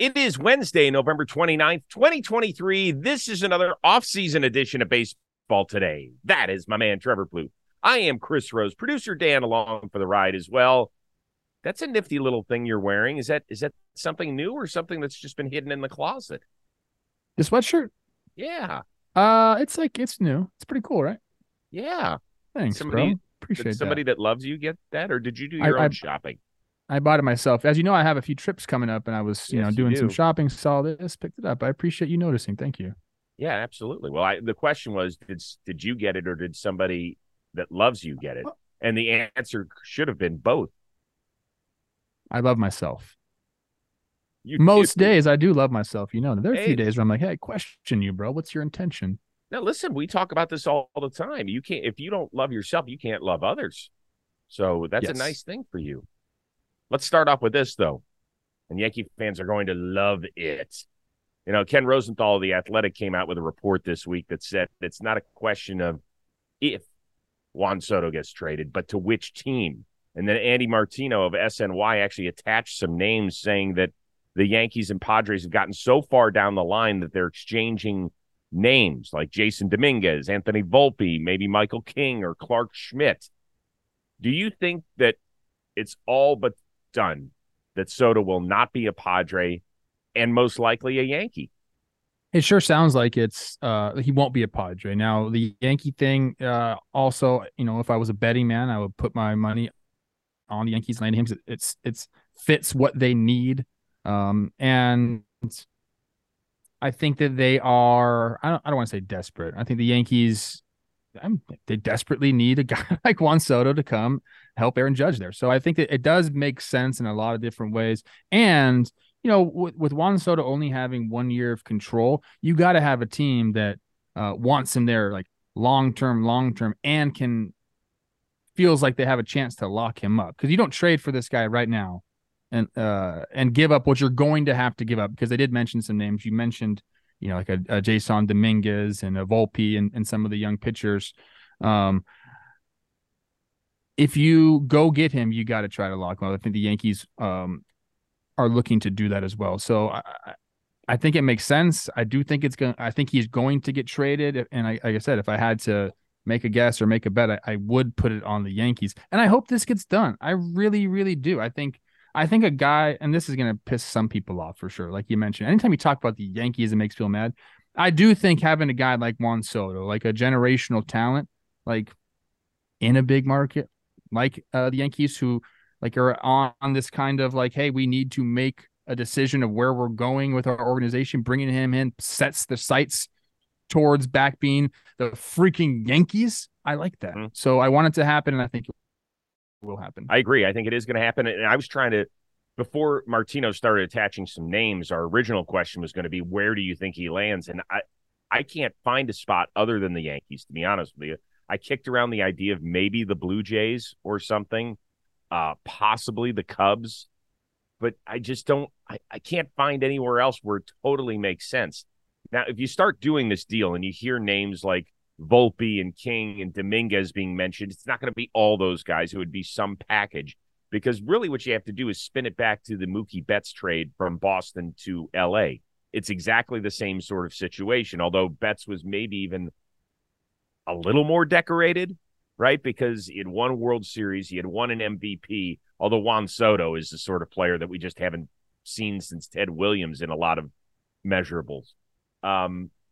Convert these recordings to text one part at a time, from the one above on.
It is Wednesday, November 29th, 2023. This is another off-season edition of Baseball Today. That is my man, Trevor Plouffe. I am Chris Rose, producer Dan along for the ride as well. That's a nifty little thing you're wearing. Is that something new or something that's just been hidden in the closet? The sweatshirt? Yeah. It's new. It's pretty cool, right? Yeah. Thanks, bro. Appreciate somebody that loves you get that, or did you do your own shopping? I bought it myself. As you know, I have a few trips coming up, and I was, doing some shopping, saw this, picked it up. I appreciate you noticing. Thank you. Yeah, absolutely. Well, the question was, did you get it, or did somebody that loves you get it? And the answer should have been both. I love myself. Most days, I do love myself. There are a few days where I'm like, hey, I question you, bro. What's your intention? Now, listen, we talk about this all the time. You can't, if you don't love yourself, you can't love others. So that's a nice thing for you. Let's start off with this, though, and Yankee fans are going to love it. Ken Rosenthal of The Athletic came out with a report this week that said it's not a question of if Juan Soto gets traded, but to which team. And then Andy Martino of SNY actually attached some names saying that the Yankees and Padres have gotten so far down the line that they're exchanging names like Jason Dominguez, Anthony Volpe, maybe Michael King or Clark Schmidt. Do you think that it's all but done that Soto will not be a Padre and most likely a Yankee? It sure sounds like it's he won't be a Padre. Now, the Yankee thing, also, if I was a betting man, I would put my money on the Yankees landing him. It's fits what they need. And I think that they are, I don't want to say desperate. I think the Yankees, they desperately need a guy like Juan Soto to come help Aaron Judge there. So I think that it does make sense in a lot of different ways. And, with Juan Soto only having 1 year of control, you got to have a team that wants him there like long-term and feels like they have a chance to lock him up. Because you don't trade for this guy right now and give up what you're going to have to give up, because they did mention some names. You mentioned, like a Jason Dominguez and a Volpe and some of the young pitchers. If you go get him, you got to try to lock him up. I think the Yankees are looking to do that as well. So I think it makes sense. I do think I think he's going to get traded. And like I said, if I had to make a guess or make a bet, I would put it on the Yankees. And I hope this gets done. I really, really do. I think a guy, and this is going to piss some people off for sure, like you mentioned, anytime you talk about the Yankees, it makes people mad. I do think having a guy like Juan Soto, like a generational talent, like in a big market, like the Yankees, who like are on this kind of like, hey, we need to make a decision of where we're going with our organization, bringing him in sets the sights towards back being the freaking Yankees. I like that. Mm-hmm. So I want it to happen, and I think will happen. I agree. I think it is going to happen. And I was trying to, before Martino started attaching some names, our original question was going to be, where do you think he lands? And I can't find a spot other than the Yankees, to be honest with you. I kicked around the idea of maybe the Blue Jays or something, possibly the Cubs, but I just don't, I can't find anywhere else where it totally makes sense. Now, if you start doing this deal and you hear names like Volpe and King and Dominguez being mentioned, it's not going to be all those guys. It would be some package, because really what you have to do is spin it back to the Mookie Betts trade from Boston to L.A. It's exactly the same sort of situation, although Betts was maybe even a little more decorated, right? Because he had won World Series, he had won an MVP, although Juan Soto is the sort of player that we just haven't seen since Ted Williams in a lot of measurables.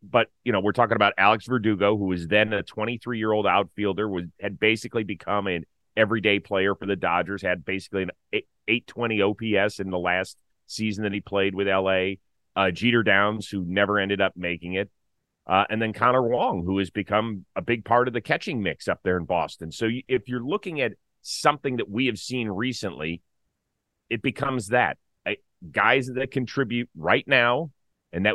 But, we're talking about Alex Verdugo, who was then a 23-year-old outfielder, had basically become an everyday player for the Dodgers, had basically an 820 OPS in the last season that he played with L.A., Jeter Downs, who never ended up making it, and then Connor Wong, who has become a big part of the catching mix up there in Boston. So if you're looking at something that we have seen recently, it becomes that. Guys that contribute right now, and that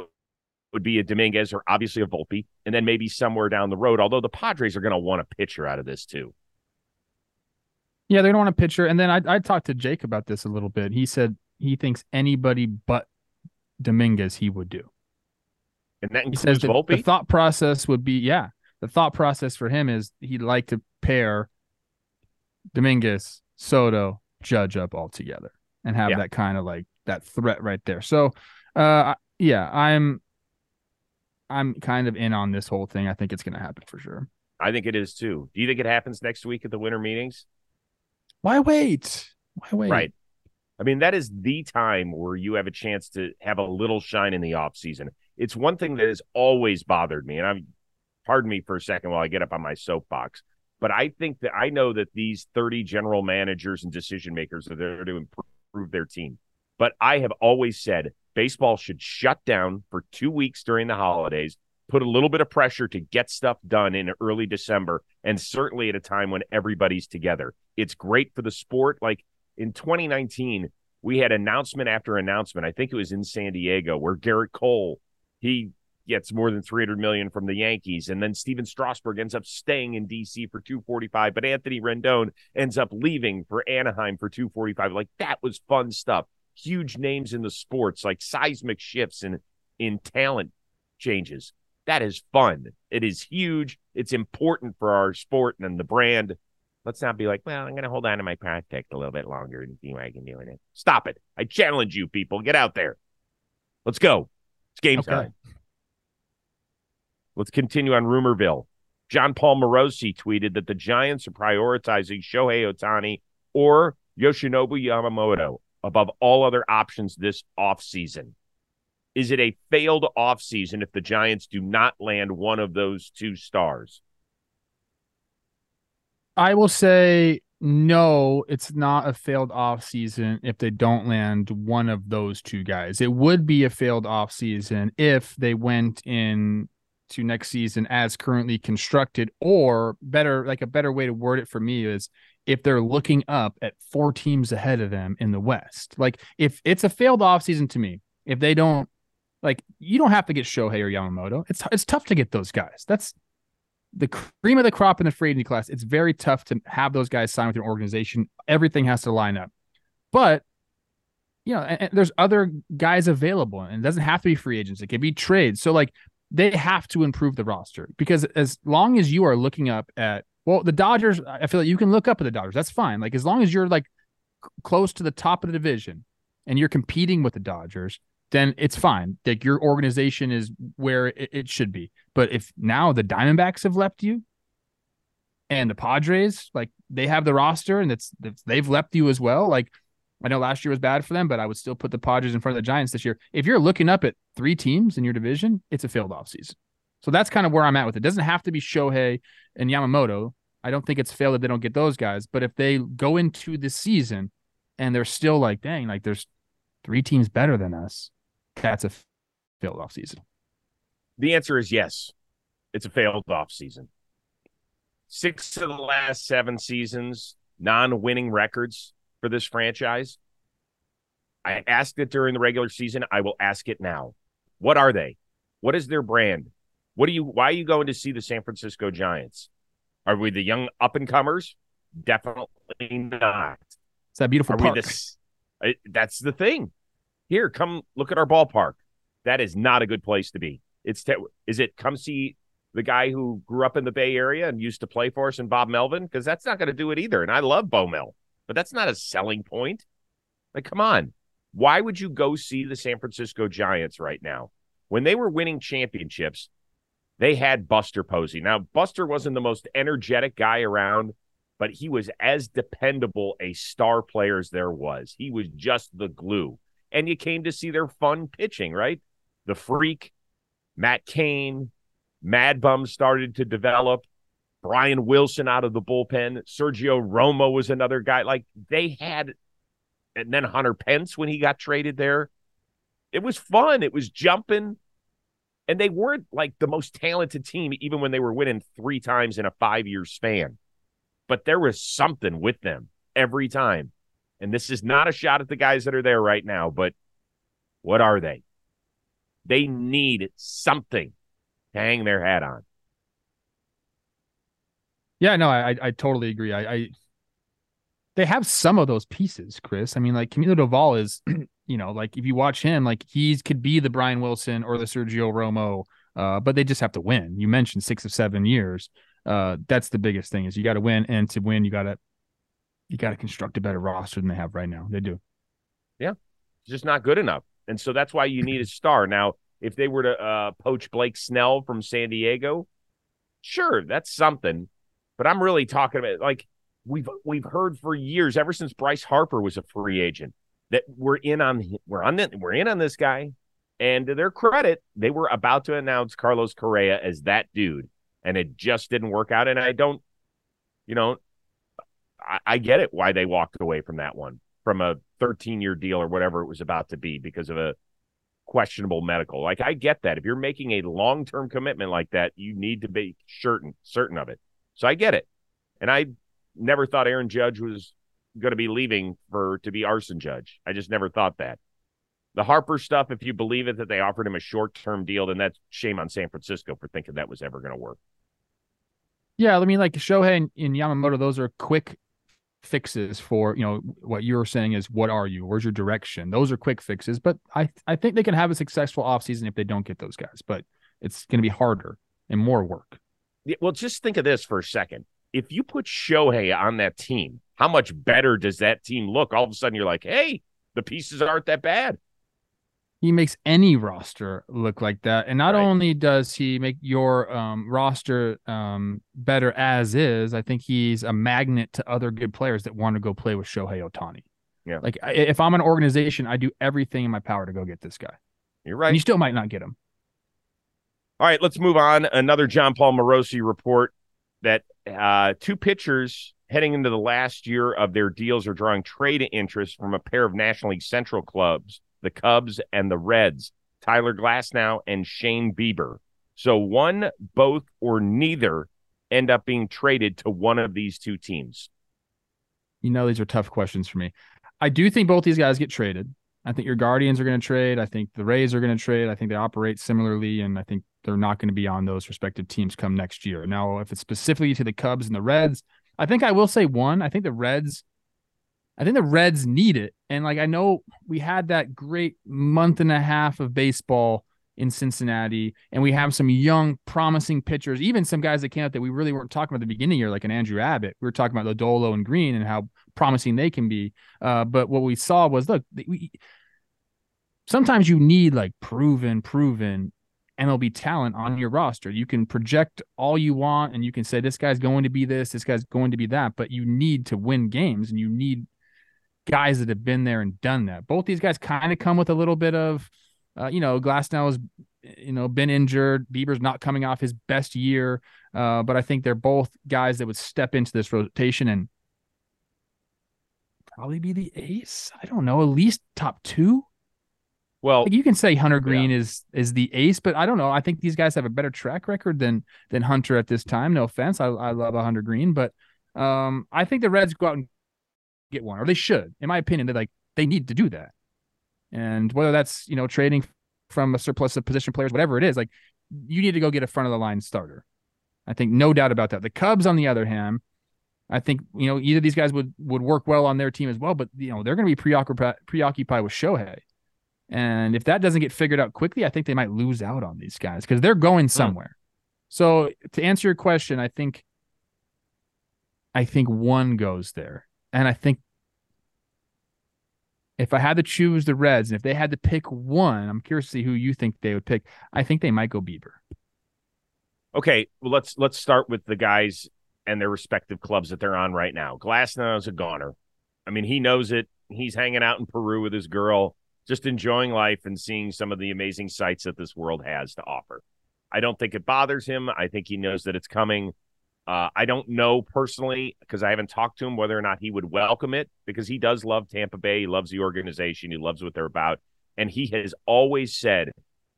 would be a Dominguez or obviously a Volpe, and then maybe somewhere down the road, although the Padres are going to want a pitcher out of this too. Yeah, they're going to want a pitcher. And then I talked to Jake about this a little bit. He said he thinks anybody but Dominguez he would do. And that includes Volpe? The thought process would be, the thought process for him is he'd like to pair Dominguez, Soto, Judge up all together and have that kind of like that threat right there. So Yeah, I'm kind of in on this whole thing. I think it's going to happen for sure. I think it is too. Do you think it happens next week at the winter meetings? Why wait? Right. I mean, that is the time where you have a chance to have a little shine in the offseason. It's one thing that has always bothered me, and pardon me for a second while I get up on my soapbox, but I think that I know that these 30 general managers and decision makers are there to improve their team. But I have always said baseball should shut down for 2 weeks during the holidays, put a little bit of pressure to get stuff done in early December, and certainly at a time when everybody's together. It's great for the sport. Like in 2019, we had announcement after announcement. I think it was in San Diego where Garrett Cole, he gets more than $300 million from the Yankees. And then Steven Strasburg ends up staying in D.C. for $245. But Anthony Rendon ends up leaving for Anaheim for $245. Like, that was fun stuff. Huge names in the sports, like seismic shifts in talent changes. That is fun. It is huge. It's important for our sport and the brand. Let's not be like, well, I'm going to hold on to my project a little bit longer and see what I can do in it. Stop it. I challenge you, people. Get out there. Let's go. It's game time. Let's continue on Rumorville. John Paul Morosi tweeted that the Giants are prioritizing Shohei Ohtani or Yoshinobu Yamamoto above all other options this offseason. Is it a failed offseason if the Giants do not land one of those two stars? I will say no, it's not a failed offseason if they don't land one of those two guys. It would be a failed offseason if they went in to next season as currently constructed, or better, like a better way to word it for me is if they're looking up at four teams ahead of them in the West. Like, if it's a failed offseason to me, if they don't, like, you don't have to get Shohei or Yamamoto. It's tough to get those guys. That's the cream of the crop in the free agency class. It's very tough to have those guys sign with your organization. Everything has to line up. But, you know, and there's other guys available, and it doesn't have to be free agents. It could be trades. So, like, they have to improve the roster, because as long as you are looking up at, well, the Dodgers, I feel like you can look up at the Dodgers. That's fine. Like, as long as you're like close to the top of the division and you're competing with the Dodgers, then it's fine. Like, your organization is where it should be. But if now the Diamondbacks have left you and the Padres, like, they have the roster and they've left you as well. Like, I know last year was bad for them, but I would still put the Padres in front of the Giants this year. If you're looking up at three teams in your division, it's a failed offseason. So that's kind of where I'm at with it. It doesn't have to be Shohei and Yamamoto. I don't think it's failed if they don't get those guys. But if they go into this season and they're still like, dang, like, there's three teams better than us, that's a failed offseason. The answer is yes. It's a failed offseason. 6 of the last 7 seasons, non-winning records for this franchise. I asked it during the regular season. I will ask it now. What are they? What is their brand? Why are you going to see the San Francisco Giants? Are we the young up-and-comers? Definitely not. It's that beautiful park. That's the thing. Here, come look at our ballpark. That is not a good place to be. Come see the guy who grew up in the Bay Area and used to play for us in Bob Melvin? Because that's not going to do it either. And I love Bo Mel. But that's not a selling point. Like, come on. Why would you go see the San Francisco Giants right now? When they were winning championships, they had Buster Posey. Now, Buster wasn't the most energetic guy around, but he was as dependable a star player as there was. He was just the glue. And you came to see their fun pitching, right? The Freak, Matt Cain, Mad Bum started to develop. Brian Wilson out of the bullpen. Sergio Romo was another guy. Like, they had, and then Hunter Pence when he got traded there. It was fun. It was jumping. And they weren't like the most talented team, even when they were winning 3 times in a 5-year span. But there was something with them every time. And this is not a shot at the guys that are there right now, but what are they? They need something to hang their hat on. Yeah, no, I totally agree. They have some of those pieces, Chris. I mean, like, Camilo Doval is, you know, like, if you watch him, like, he could be the Brian Wilson or the Sergio Romo, but they just have to win. You mentioned 6 of 7 years. That's the biggest thing, is you got to win, and to win, you got to construct a better roster than they have right now. They do. Yeah, it's just not good enough. And so that's why you need a star. Now, if they were to poach Blake Snell from San Diego, sure, that's something. But I'm really talking about, like, we've heard for years, ever since Bryce Harper was a free agent, that we're in on this guy. And to their credit, they were about to announce Carlos Correa as that dude, and it just didn't work out. And I get it why they walked away from that one, from a 13-year deal or whatever it was about to be, because of a questionable medical. Like, I get that. If you're making a long-term commitment like that, you need to be certain of it. So I get it. And I never thought Aaron Judge was going to be leaving to be Arson Judge. I just never thought that. The Harper stuff, if you believe it, that they offered him a short-term deal, then that's shame on San Francisco for thinking that was ever going to work. Yeah, I mean, like Shohei and Yamamoto, those are quick fixes for, what you're saying is, what are you? Where's your direction? Those are quick fixes, but I think they can have a successful offseason if they don't get those guys, but it's going to be harder and more work. Yeah, well, just think of this for a second. If you put Shohei on that team, how much better does that team look? All of a sudden you're like, hey, the pieces aren't that bad. He makes any roster look like that. And not only does he make your roster better as is, I think he's a magnet to other good players that want to go play with Shohei Ohtani. Yeah. Like, if I'm an organization, I do everything in my power to go get this guy. You're right. And you still might not get him. All right, let's move on. Another John Paul Morosi report that two pitchers heading into the last year of their deals are drawing trade interest from a pair of National League Central clubs, the Cubs and the Reds, Tyler Glasnow and Shane Bieber. So one, both, or neither end up being traded to one of these two teams. These are tough questions for me. I do think both these guys get traded. I think your Guardians are going to trade. I think the Rays are going to trade. I think they operate similarly, and I think they're not going to be on those respective teams come next year. Now, if it's specifically to the Cubs and the Reds, I think I will say one. I think the Reds need it. And I know we had that great month and a half of baseball in Cincinnati, and we have some young, promising pitchers, even some guys that came out that we really weren't talking about at the beginning of the year, like an Andrew Abbott. We were talking about Lodolo and Green and how promising they can be. But what we saw was, look, sometimes you need proven MLB talent on your roster. You can project all you want, and you can say this guy's going to be this guy's going to be that, but you need to win games, and you need guys that have been there and done that. Both these guys kind of come with a little bit of, Glasnow has, been injured. Bieber's not coming off his best year, but I think they're both guys that would step into this rotation and probably be the ace. I don't know, at least top two. Well, you can say Hunter Green is the ace, but I don't know. I think these guys have a better track record than Hunter at this time. No offense. I love Hunter Green, but I think the Reds go out and get one, or they should. In my opinion, they need to do that. And whether that's, trading from a surplus of position players, whatever it is, you need to go get a front of the line starter. I think no doubt about that. The Cubs, on the other hand, I think, either these guys would work well on their team as well, but they're going to be preoccupied with Shohei. And if that doesn't get figured out quickly, I think they might lose out on these guys because they're going somewhere. So to answer your question, I think one goes there. And I think if I had to choose the Reds, and if they had to pick one, I'm curious to see who you think they would pick. I think they might go Bieber. Okay, well, let's start with the guys and their respective clubs that they're on right now. Glasnow is a goner. I mean, he knows it. He's hanging out in Peru with his girl, just enjoying life and seeing some of the amazing sights that this world has to offer. I don't think it bothers him. I think he knows that it's coming. I don't know personally, because I haven't talked to him, whether or not he would welcome it, because he does love Tampa Bay. He loves the organization. He loves what they're about. And he has always said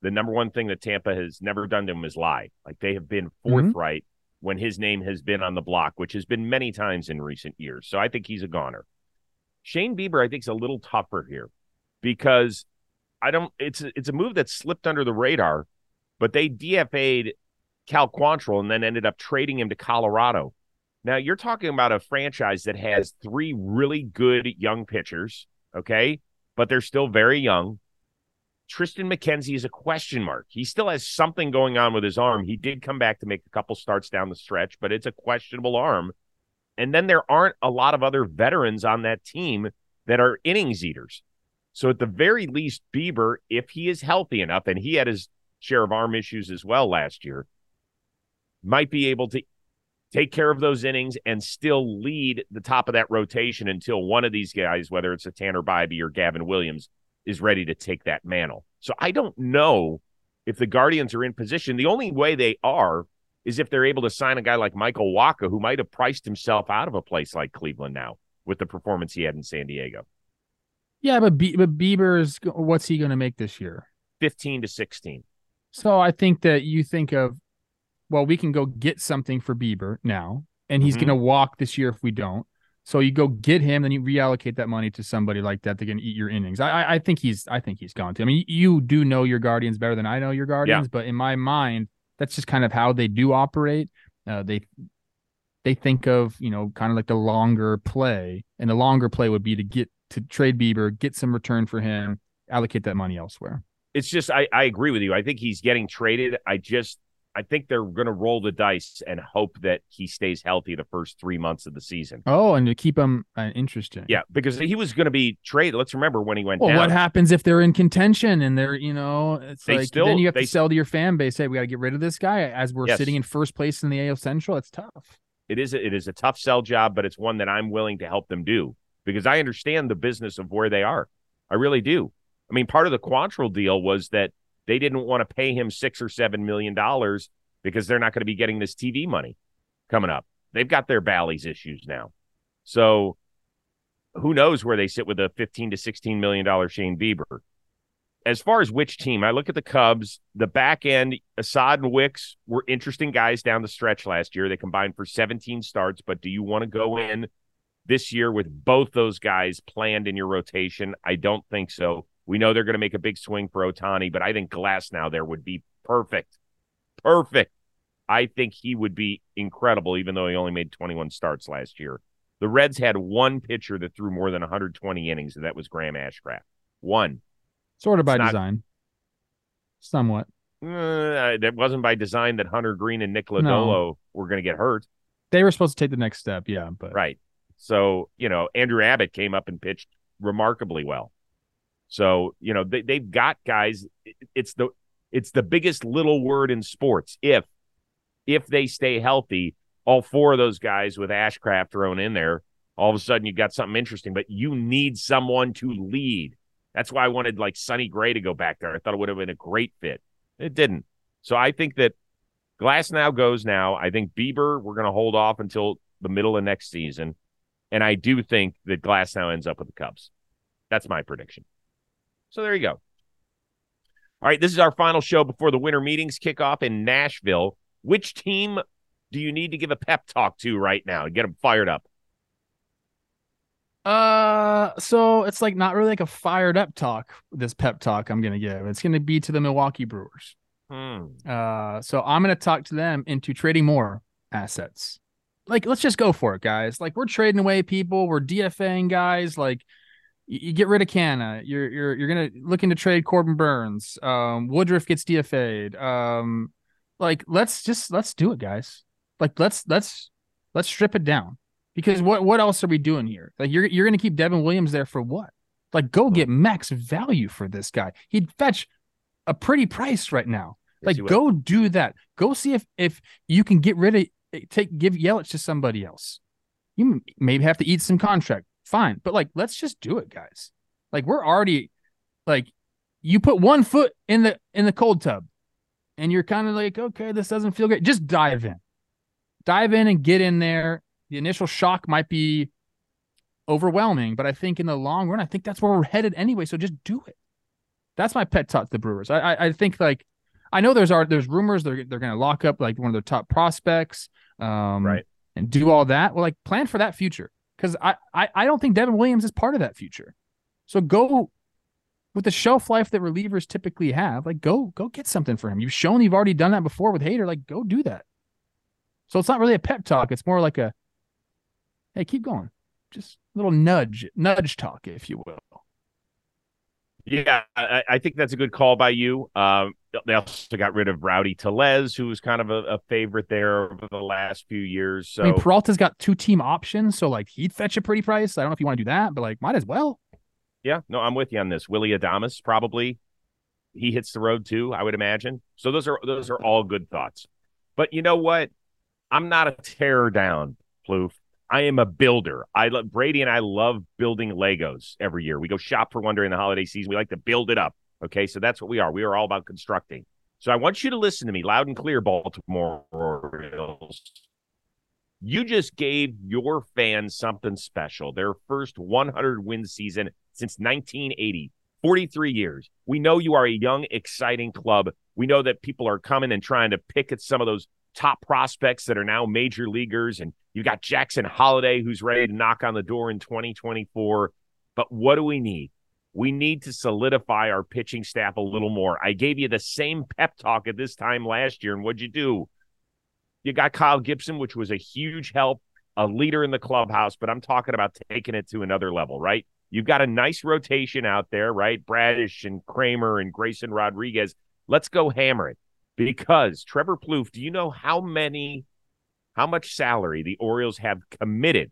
the number one thing that Tampa has never done to him is lie. They have been forthright when his name has been on the block, which has been many times in recent years. So I think he's a goner. Shane Bieber, I think, is a little tougher here, because it's a move that slipped under the radar, but they DFA'd Cal Quantrill and then ended up trading him to Colorado. Now, you're talking about a franchise that has three really good young pitchers, okay? But they're still very young. Tristan McKenzie is a question mark. He still has something going on with his arm. He did come back to make a couple starts down the stretch, but it's a questionable arm. And then there aren't a lot of other veterans on that team that are innings eaters. So at the very least, Bieber, if he is healthy enough, and he had his share of arm issues as well last year, might be able to take care of those innings and still lead the top of that rotation until one of these guys, whether it's a Tanner Bybee or Gavin Williams, is ready to take that mantle. So I don't know if the Guardians are in position. The only way they are is if they're able to sign a guy like Michael Wacha, who might have priced himself out of a place like Cleveland now with the performance he had in San Diego. Yeah, but Bieber's, what's he going to make this year? 15 to 16. So I think that you think of, well, we can go get something for Bieber now, and he's going to walk this year if we don't. So you go get him, then you reallocate that money to somebody like that. They're going to eat your innings. I think he's gone to. I mean, you do know your Guardians better than I know your Guardians, but in my mind, that's just kind of how they do operate. They think of, you know, kind of like the longer play, and the longer play would be to get, to trade Bieber, get some return for him, allocate that money elsewhere. It's just, I agree with you. I think he's getting traded. I think they're going to roll the dice and hope that he stays healthy the first 3 months of the season. Oh, and to keep him interesting. Yeah, because he was going to be traded. Let's remember when he went down. What happens if they're in contention and they're, you know, it's they like, still, then you have to sell to your fan base, hey, we got to get rid of this guy as we're sitting in first place in the AL Central. It's tough. It is a tough sell job, but it's one that I'm willing to help them do, because I understand the business of where they are. I really do. I mean, part of the Quantrill deal was that they didn't want to pay him $6 or $7 million because they're not going to be getting this TV money coming up. They've got their Bally's issues now. So who knows where they sit with a $15 to $16 million Shane Bieber. As far as which team, I look at the Cubs, the back end, Assad and Wicks were interesting guys down the stretch last year. They combined for 17 starts, but do you want to go in this year with both those guys planned in your rotation? I don't think so. We know they're going to make a big swing for Ohtani, but I think Glasnow there would be perfect. Perfect. I think he would be incredible, even though he only made 21 starts last year. The Reds had one pitcher that threw more than 120 innings, and that was Graham Ashcraft. One. Sort of by design. Somewhat. That wasn't by design that Hunter Green and Nick Lodolo were going to get hurt. They were supposed to take the next step, yeah. But right. So, you know, Andrew Abbott came up and pitched remarkably well. So, you know, they've got guys. It's the biggest little word in sports. If they stay healthy, all four of those guys with Ashcraft thrown in there, all of a sudden you've got something interesting, but you need someone to lead. That's why I wanted like Sonny Gray to go back there. I thought it would have been a great fit. It didn't. So I think that Glasnow goes now. I think Bieber, we're going to hold off until the middle of next season. And I do think that Glasnow ends up with the Cubs. That's my prediction. So there you go. All right, this is our final show before the winter meetings kick off in Nashville. Which team do you need to give a pep talk to right now and get them fired up? So it's like not really like a fired up talk, this pep talk I'm going to give. It's going to be to the Milwaukee Brewers. So I'm going to talk to them into trading more assets. Like, let's just go for it, guys. Like, we're trading away people. We're DFAing guys. Like, you get rid of Canna. You're gonna looking to trade Corbin Burns. Woodruff gets DFA'd. Like, let's do it, guys. Like, let's strip it down, because what else are we doing here? Like, you're gonna keep Devin Williams there for what? Like, go get max value for this guy. He'd fetch a pretty price right now. Yes, like, go do that. Go see if you can get rid of give Yelich to somebody else. You maybe have to eat some contract. Fine, but like, let's just do it, guys. Like, we're already, like, you put one foot in the cold tub, and you're kind of like, okay, this doesn't feel great. Just dive in and get in there. The initial shock might be overwhelming, but I think in the long run, I think that's where we're headed anyway. So just do it. That's my pet talk to the Brewers. I think, like, I know there's rumors they're going to lock up like one of their top prospects, right, and do all that. Well, like, plan for that future. Because I don't think Devin Williams is part of that future. So go with the shelf life that relievers typically have. Like, go get something for him. You've shown you've already done that before with Hader. Like, go do that. So it's not really a pep talk. It's more like a, hey, keep going. Just a little nudge talk, if you will. Yeah, I think that's a good call by you. They also got rid of Rowdy Tellez, who was kind of a favorite there over the last few years. So I mean, Peralta's got two team options, so like, he'd fetch a pretty price. I don't know if you want to do that, but like, might as well. Yeah, no, I'm with you on this. Willy Adames, probably. He hits the road too, I would imagine. So those are all good thoughts. But you know what? I'm not a tear down, Plouffe. I am a builder. Brady and I love building Legos every year. We go shop for one during the holiday season. We like to build it up. Okay, so that's what we are. We are all about constructing. So I want you to listen to me loud and clear, Baltimore Orioles. You just gave your fans something special. Their first 100-win season since 1980, 43 years. We know you are a young, exciting club. We know that people are coming and trying to pick at some of those top prospects that are now major leaguers, and you got Jackson Holiday who's ready to knock on the door in 2024. But what do we need? We need to solidify our pitching staff a little more. I gave you the same pep talk at this time last year, and what'd you do? You got Kyle Gibson, which was a huge help, a leader in the clubhouse, but I'm talking about taking it to another level, right? You've got a nice rotation out there, right? Bradish and Kramer and Grayson Rodriguez. Let's go hammer it. Because Trevor Plouffe, do you know how much salary the Orioles have committed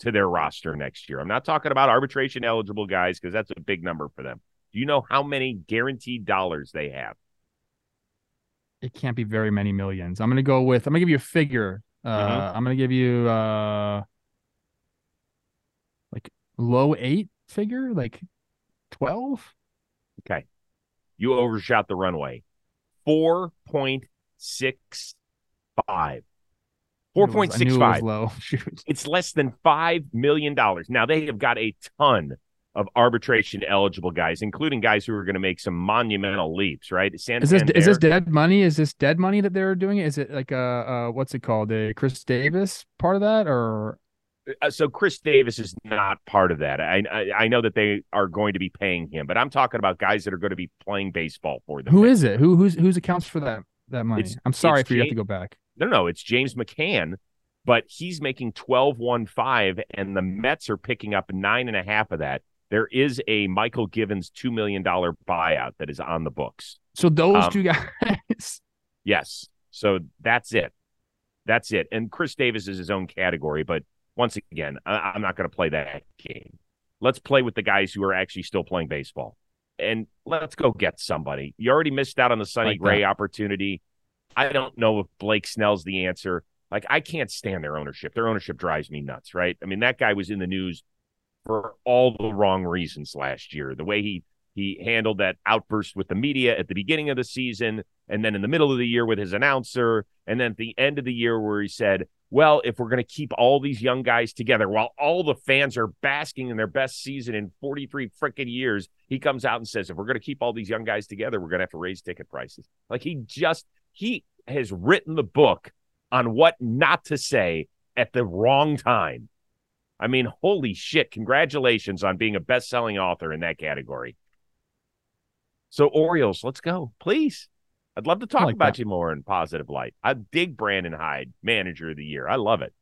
to their roster next year? I'm not talking about arbitration eligible guys because that's a big number for them. Do you know how many guaranteed dollars they have? It can't be very many millions. I'm going to give you a figure. I'm going to give you like low 8 figure, like 12. Okay. You overshot the runway. 4.65. 4.65. Low. Shoot. It's less than $5 million. Now, they have got a ton of arbitration-eligible guys, including guys who are going to make some monumental leaps, right? Is this dead money? Is this dead money that they're doing? Is it like a what's it called, a Chris Davis part of that? Or so Chris Davis is not part of that. I know that they are going to be paying him, but I'm talking about guys that are going to be playing baseball for them. Who is it? Who's accounts for that money? I'm sorry if you have to go back. No, it's James McCann, but he's making 12.15, and the Mets are picking up 9.5 of that. There is a Michael Givens $2 million buyout that is on the books. So those two guys. Yes. So that's it. And Chris Davis is his own category. But once again, I'm not going to play that game. Let's play with the guys who are actually still playing baseball. And let's go get somebody. You already missed out on the Sonny Gray opportunity. I don't know if Blake Snell's the answer. Like, I can't stand their ownership. Their ownership drives me nuts, right? I mean, that guy was in the news for all the wrong reasons last year. The way he handled that outburst with the media at the beginning of the season, and then in the middle of the year with his announcer, and then at the end of the year where he said, well, if we're going to keep all these young guys together while all the fans are basking in their best season in 43 freaking years, he comes out and says, if we're going to keep all these young guys together, we're going to have to raise ticket prices. Like, he has written the book on what not to say at the wrong time. I mean, holy shit, congratulations on being a best-selling author in that category. So, Orioles, let's go, please. I'd love to talk about you more in positive light. I dig Brandon Hyde, Manager of the Year. I love it.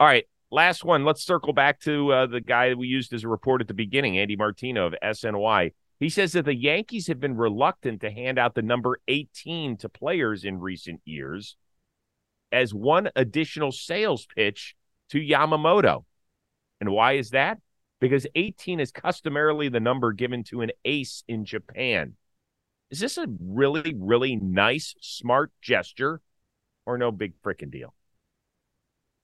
All right, last one. Let's circle back to the guy that we used as a report at the beginning, Andy Martino of SNY. He says that the Yankees have been reluctant to hand out the number 18 to players in recent years as one additional sales pitch to Yamamoto. And why is that? Because 18 is customarily the number given to an ace in Japan. Is this a really, really nice, smart gesture or no big frickin' deal?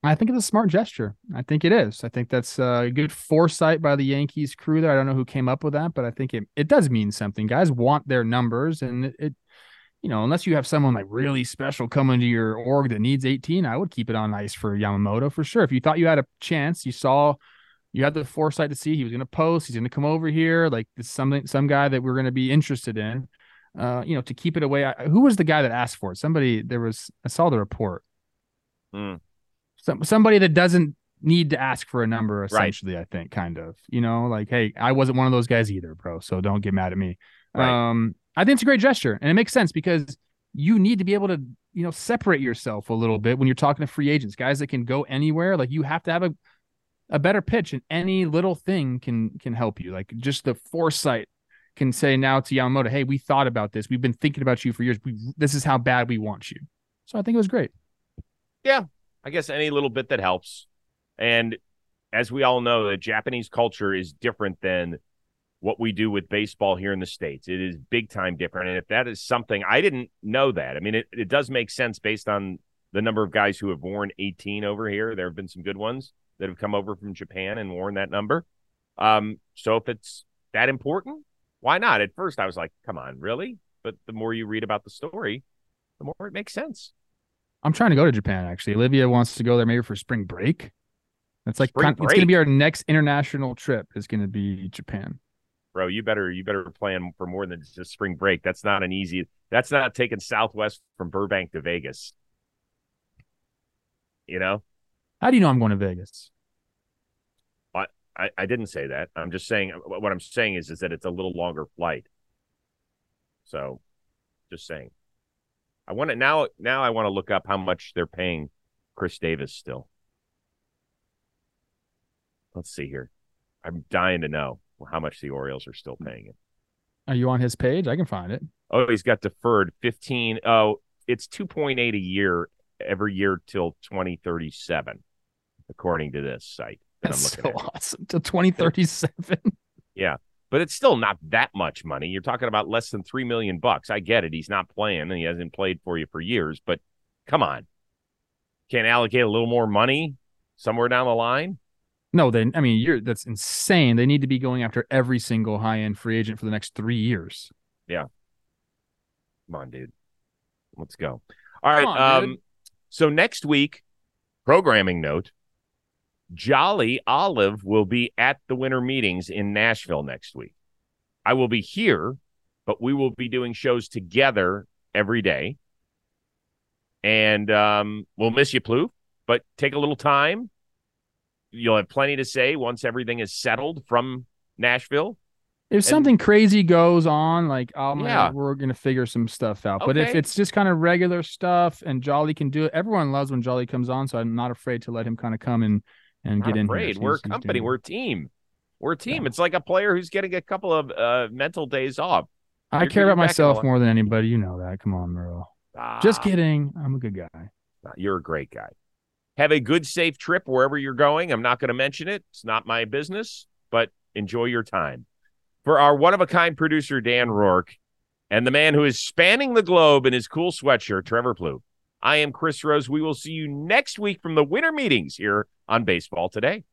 I think it's a smart gesture. I think it is. I think that's a good foresight by the Yankees crew there. I don't know who came up with that, but I think it does mean something. Guys want their numbers, and unless you have someone like really special coming to your org that needs 18, I would keep it on ice for Yamamoto for sure. If you thought you had a chance, you had the foresight to see he was going to post, he's going to come over here, like this some guy that we're going to be interested in, to keep it away. Who was the guy that asked for it? Somebody I saw the report. Somebody that doesn't need to ask for a number, essentially, right. I think, kind of, like, hey, I wasn't one of those guys either, bro. So don't get mad at me. Right. I think it's a great gesture, and it makes sense because you need to be able to, separate yourself a little bit when you're talking to free agents, guys that can go anywhere. Like, you have to have a better pitch, and any little thing can help you. Like, just the foresight can say now to Yamamoto, hey, we thought about this. We've been thinking about you for years. This is how bad we want you. So I think it was great. Yeah, I guess any little bit that helps. And as we all know, the Japanese culture is different than what we do with baseball here in the States. It is big time different. And if that is something, I didn't know that. I mean, it does make sense based on the number of guys who have worn 18 over here. There have been some good ones that have come over from Japan and worn that number. So if it's that important, why not? At first I was like, come on, really? But the more you read about the story, the more it makes sense. I'm trying to go to Japan, actually. Olivia wants to go there maybe for spring break. That's like it's going to be our next international trip is going to be Japan. Bro, you better plan for more than just spring break. That's not an easy. That's not taking Southwest from Burbank to Vegas. You know? How do you know I'm going to Vegas? I didn't say that. I'm just saying what I'm saying is that it's a little longer flight. So, just saying. I want to now I want to look up how much they're paying Chris Davis still. Let's see here. I'm dying to know how much the Orioles are still paying him. Are you on his page? I can find it. Oh, he's got deferred 15. Oh, it's 2.8 a year every year till 2037, according to this site that I'm looking at. That's so awesome. Till 2037. Yeah. But it's still not that much money. You're talking about less than $3 million. I get it. He's not playing, and he hasn't played for you for years. But come on, can't allocate a little more money somewhere down the line? No, that's insane. They need to be going after every single high-end free agent for the next 3 years. Yeah, come on, dude. Let's go. All right. So next week, programming note. Jolly Olive will be at the winter meetings in Nashville next week. I will be here, but we will be doing shows together every day. And we'll miss you, Plouffe, but take a little time. You'll have plenty to say once everything is settled from Nashville. If something crazy goes on, like, oh, my God, we're going to figure some stuff out. Okay. But if it's just kind of regular stuff and Jolly can do it, everyone loves when Jolly comes on, so I'm not afraid to let him kind of come and get in. We're a company. We're a team. We're a team. Yeah. It's like a player who's getting a couple of mental days off. I care about myself more than anybody. You know that. Come on, Merle. Just kidding. I'm a good guy. You're a great guy. Have a good, safe trip wherever you're going. I'm not going to mention it. It's not my business, but enjoy your time. For our one-of-a-kind producer, Dan Rourke, and the man who is spanning the globe in his cool sweatshirt, Trevor Plouffe, I am Chris Rose. We will see you next week from the winter meetings here on Baseball Today.